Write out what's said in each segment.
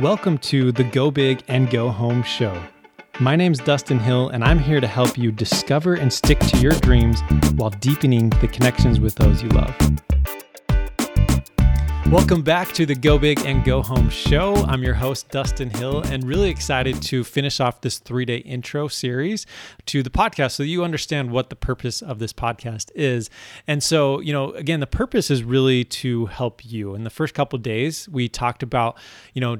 Welcome to the Go Big and Go Home Show. My name's Dustin Hill, and I'm here to help you discover and stick to your dreams while deepening the connections with those you love. Welcome back to the Go Big and Go Home Show. I'm your host, Dustin Hill, and really excited to finish off this 3-day intro series to the podcast so you understand what the purpose of this podcast is. And so, again, the purpose is really to help you. In the first couple of days, we talked about,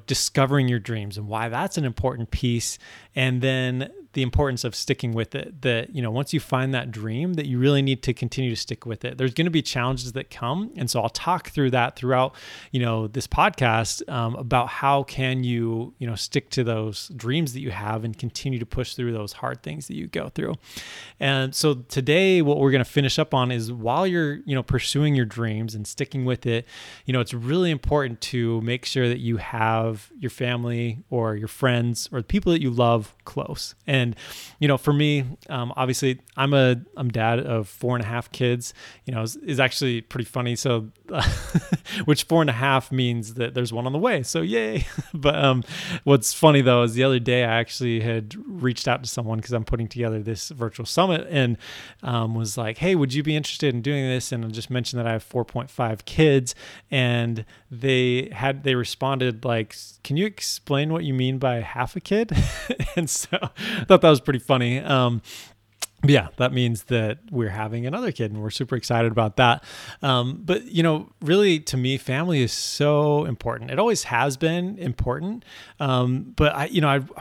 discovering your dreams and why that's an important piece. And then the importance of sticking with it, that, once you find that dream, that you really need to continue to stick with it. There's going to be challenges that come. And so I'll talk through that throughout, this podcast about how can you, stick to those dreams that you have and continue to push through those hard things that you go through. And so today, what we're going to finish up on is while you're, pursuing your dreams and sticking with it, it's really important to make sure that you have your family or your friends or the people that you love close. And, for me, obviously I'm dad of 4.5 kids, is actually pretty funny. So, which 4.5 means that there's one on the way. So yay. But, what's funny though, is the other day I actually had reached out to someone cause I'm putting together this virtual summit and, was like, hey, would you be interested in doing this? And I just mentioned that I have 4.5 kids and they responded like, can you explain what you mean by half a kid? And so I thought that was pretty funny. Yeah, that means that we're having another kid and we're super excited about that. But, really to me, family is so important. It always has been important. But I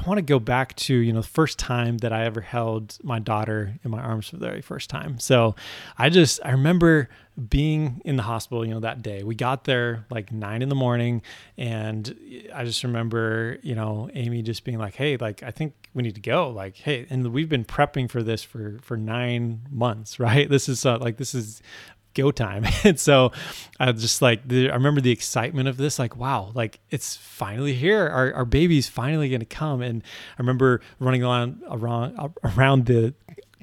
want to go back to, the first time that I ever held my daughter in my arms for the very first time. So I remember being in the hospital, that day. We got there like 9 a.m. and I just remember, Amy just being like, hey, like, I think we need to go, like, hey, and we've been prepping for this for 9 months, right? This is go time. And so I just I remember the excitement of this, like, wow, like it's finally here. Our baby's finally going to come. And I remember running around the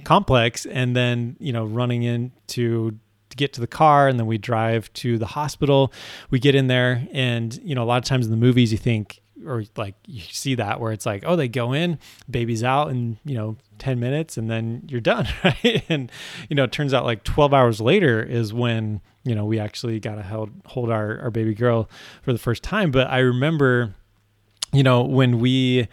complex and then, running into get to the car, and then we drive to the hospital. We get in there, and a lot of times in the movies you think, or like you see that where it's like, oh, they go in, baby's out in 10 minutes and then you're done, right? And it turns out like 12 hours later is when we actually got to hold our baby girl for the first time. But I remember when we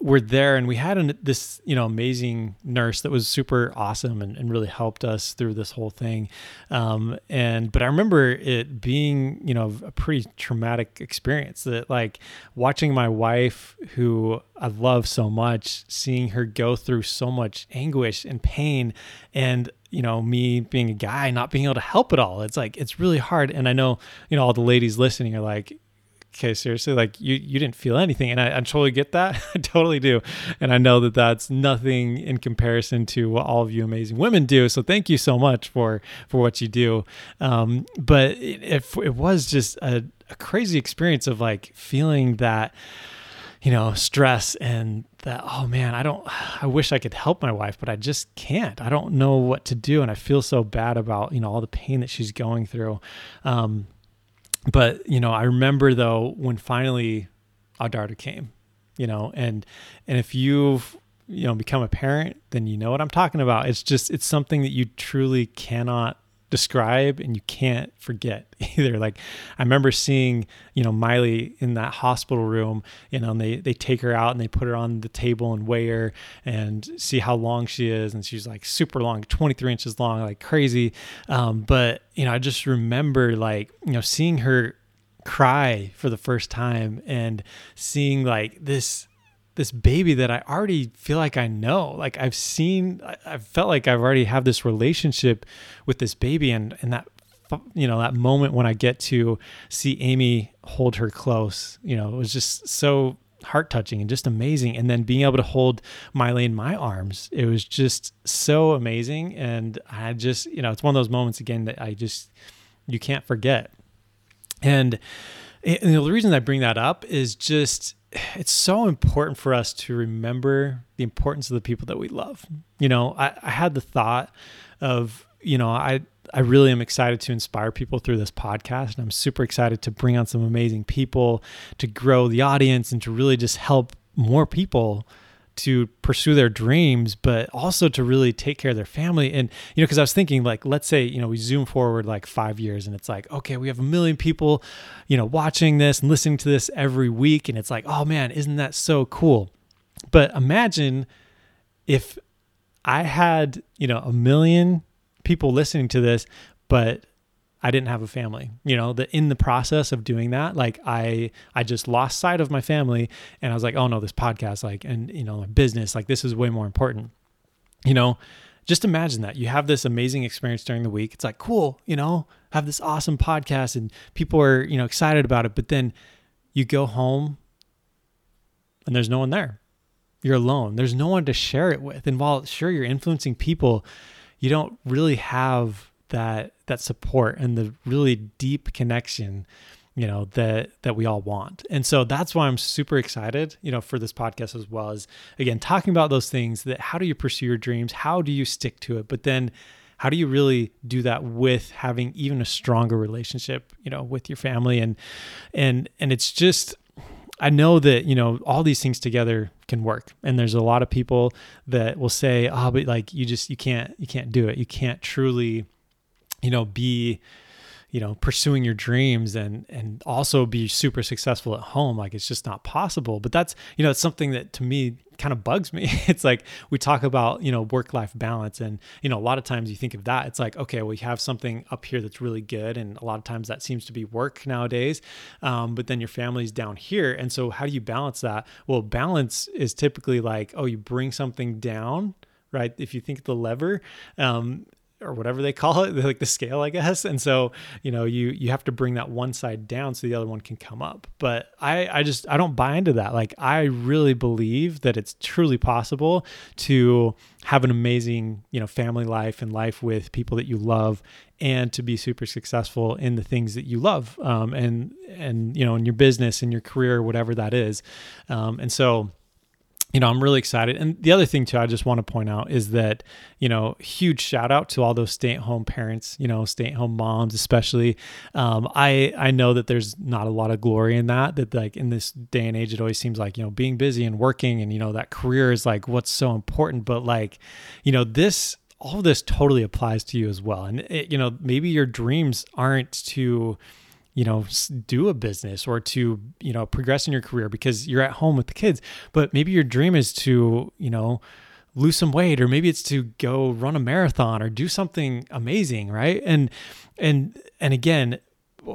were there, and we had this, amazing nurse that was super awesome and really helped us through this whole thing. But I remember it being, a pretty traumatic experience, that like watching my wife, who I love so much, seeing her go through so much anguish and pain, and me being a guy, not being able to help at all. It's like, it's really hard. And I know, all the ladies listening are like, okay, seriously, like you didn't feel anything. And I totally get that. I totally do. And I know that that's nothing in comparison to what all of you amazing women do. So thank you so much for what you do. But it was just a crazy experience of like feeling that, stress and that, oh man, I wish I could help my wife, but I just can't. I don't know what to do. And I feel so bad about, all the pain that she's going through. But, I remember though, when finally our daughter came, and if you've, become a parent, then you know what I'm talking about. It's something that you truly cannot describe and you can't forget either. Like I remember seeing, Miley in that hospital room, and they take her out and they put her on the table and weigh her and see how long she is. And she's like super long, 23 inches long, like crazy. But I just remember like, seeing her cry for the first time and seeing like this baby that I already feel like I know, like I felt like I've already have this relationship with this baby. And that, that moment when I get to see Amy hold her close, it was just so heart touching and just amazing. And then being able to hold Miley in my arms, it was just so amazing. And I just, it's one of those moments again, that you can't forget. And the reason I bring that up is just, it's so important for us to remember the importance of the people that we love. I had the thought of, I really am excited to inspire people through this podcast, and I'm super excited to bring on some amazing people, to grow the audience, and to really just help more people to pursue their dreams, but also to really take care of their family. And, you know, because I was thinking, like, let's say, you know, we zoom forward like 5 years and it's like, okay, we have 1 million people, you know, watching this and listening to this every week. And it's like, oh man, isn't that so cool? But imagine if I had, you know, 1 million people listening to this, but I didn't have a family, you know, that in the process of doing that, like I just lost sight of my family, and I was like, oh no, this podcast, like, and you know, my business, like this is way more important, you know. Just imagine that you have this amazing experience during the week. It's like, cool, you know, have this awesome podcast and people are, you know, excited about it, but then you go home and there's no one there. You're alone. There's no one to share it with. And while sure, you're influencing people, you don't really have that support and the really deep connection, you know, that we all want. And so that's why I'm super excited, you know, for this podcast, as well as, again, talking about those things that how do you pursue your dreams? How do you stick to it? But then how do you really do that with having even a stronger relationship, you know, with your family? And it's just, I know that, you know, all these things together can work. And there's a lot of people that will say, oh, but like, you can't do it. You can't truly, you know, be, you know, pursuing your dreams and also be super successful at home. Like, it's just not possible. But that's, you know, it's something that to me kind of bugs me. It's like, we talk about, you know, work-life balance, and, you know, a lot of times you think of that, it's like, okay, we have something up here that's really good, and a lot of times that seems to be work nowadays, but then your family's down here. And so how do you balance that? Well, balance is typically like, oh, you bring something down, right? If you think of the lever, or whatever they call it, like the scale, I guess. And so, you know, you have to bring that one side down so the other one can come up. But I don't buy into that. Like, I really believe that it's truly possible to have an amazing, you know, family life and life with people that you love, and to be super successful in the things that you love, and, you know, in your business, in your career, whatever that is. And so, you know, I'm really excited. And the other thing too, I just want to point out is that, you know, huge shout out to all those stay-at-home parents, you know, stay-at-home moms, especially. I know that there's not a lot of glory in that like in this day and age, it always seems like, you know, being busy and working and, you know, that career is like what's so important. But like, you know, all of this totally applies to you as well. And it, you know, maybe your dreams aren't to, you know, do a business or to, you know, progress in your career because you're at home with the kids, but maybe your dream is to, you know, lose some weight, or maybe it's to go run a marathon or do something amazing, right? And again,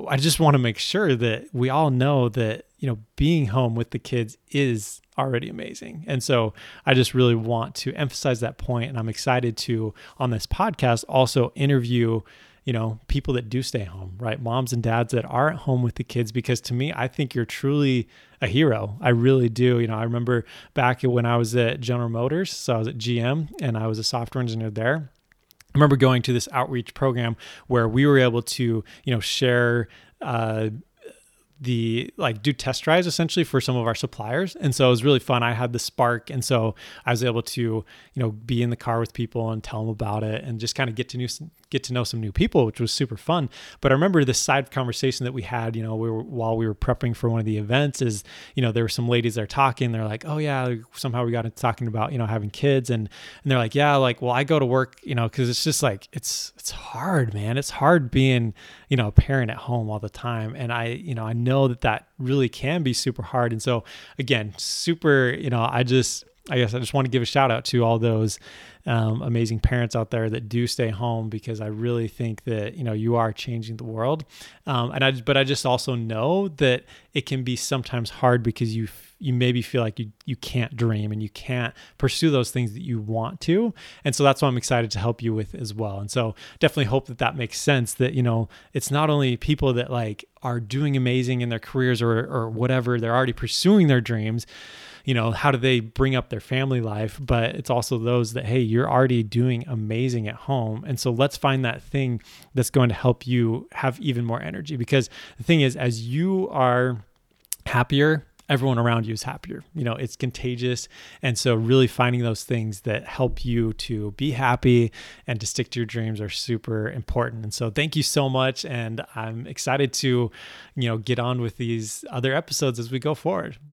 I just want to make sure that we all know that, you know, being home with the kids is already amazing. And so I just really want to emphasize that point. And I'm excited to, on this podcast, also interview, you know, people that do stay home, right? Moms and dads that are at home with the kids, because to me, I think you're truly a hero. I really do. You know, I remember back when I was at General Motors, so I was at GM and I was a software engineer there. I remember going to this outreach program where we were able to, you know, share, do test drives essentially for some of our suppliers. And so it was really fun. I had the spark. And so I was able to, you know, be in the car with people and tell them about it and just kind of get to know some new people, which was super fun. But I remember this side conversation that we had, you know, while we were prepping for one of the events is, you know, there were some ladies there talking. They're like, oh yeah, somehow we got into talking about, you know, having kids. And they're like, yeah, like, well, I go to work, you know, cause it's just like, it's hard, man. It's hard being, you know, a parent at home all the time. And I know that really can be super hard. And so again, super, you know, I guess I just want to give a shout out to all those amazing parents out there that do stay home, because I really think that, you know, you are changing the world. But I just also know that it can be sometimes hard because you maybe feel like you can't dream and you can't pursue those things that you want to. And so that's what I'm excited to help you with as well. And so definitely hope that makes sense, that, you know, it's not only people that like are doing amazing in their careers or whatever, they're already pursuing their dreams, you know, how do they bring up their family life? But it's also those that, hey, you're already doing amazing at home. And so let's find that thing that's going to help you have even more energy. Because the thing is, as you are happier, everyone around you is happier. You know, it's contagious. And so really finding those things that help you to be happy and to stick to your dreams are super important. And so thank you so much. And I'm excited to, you know, get on with these other episodes as we go forward.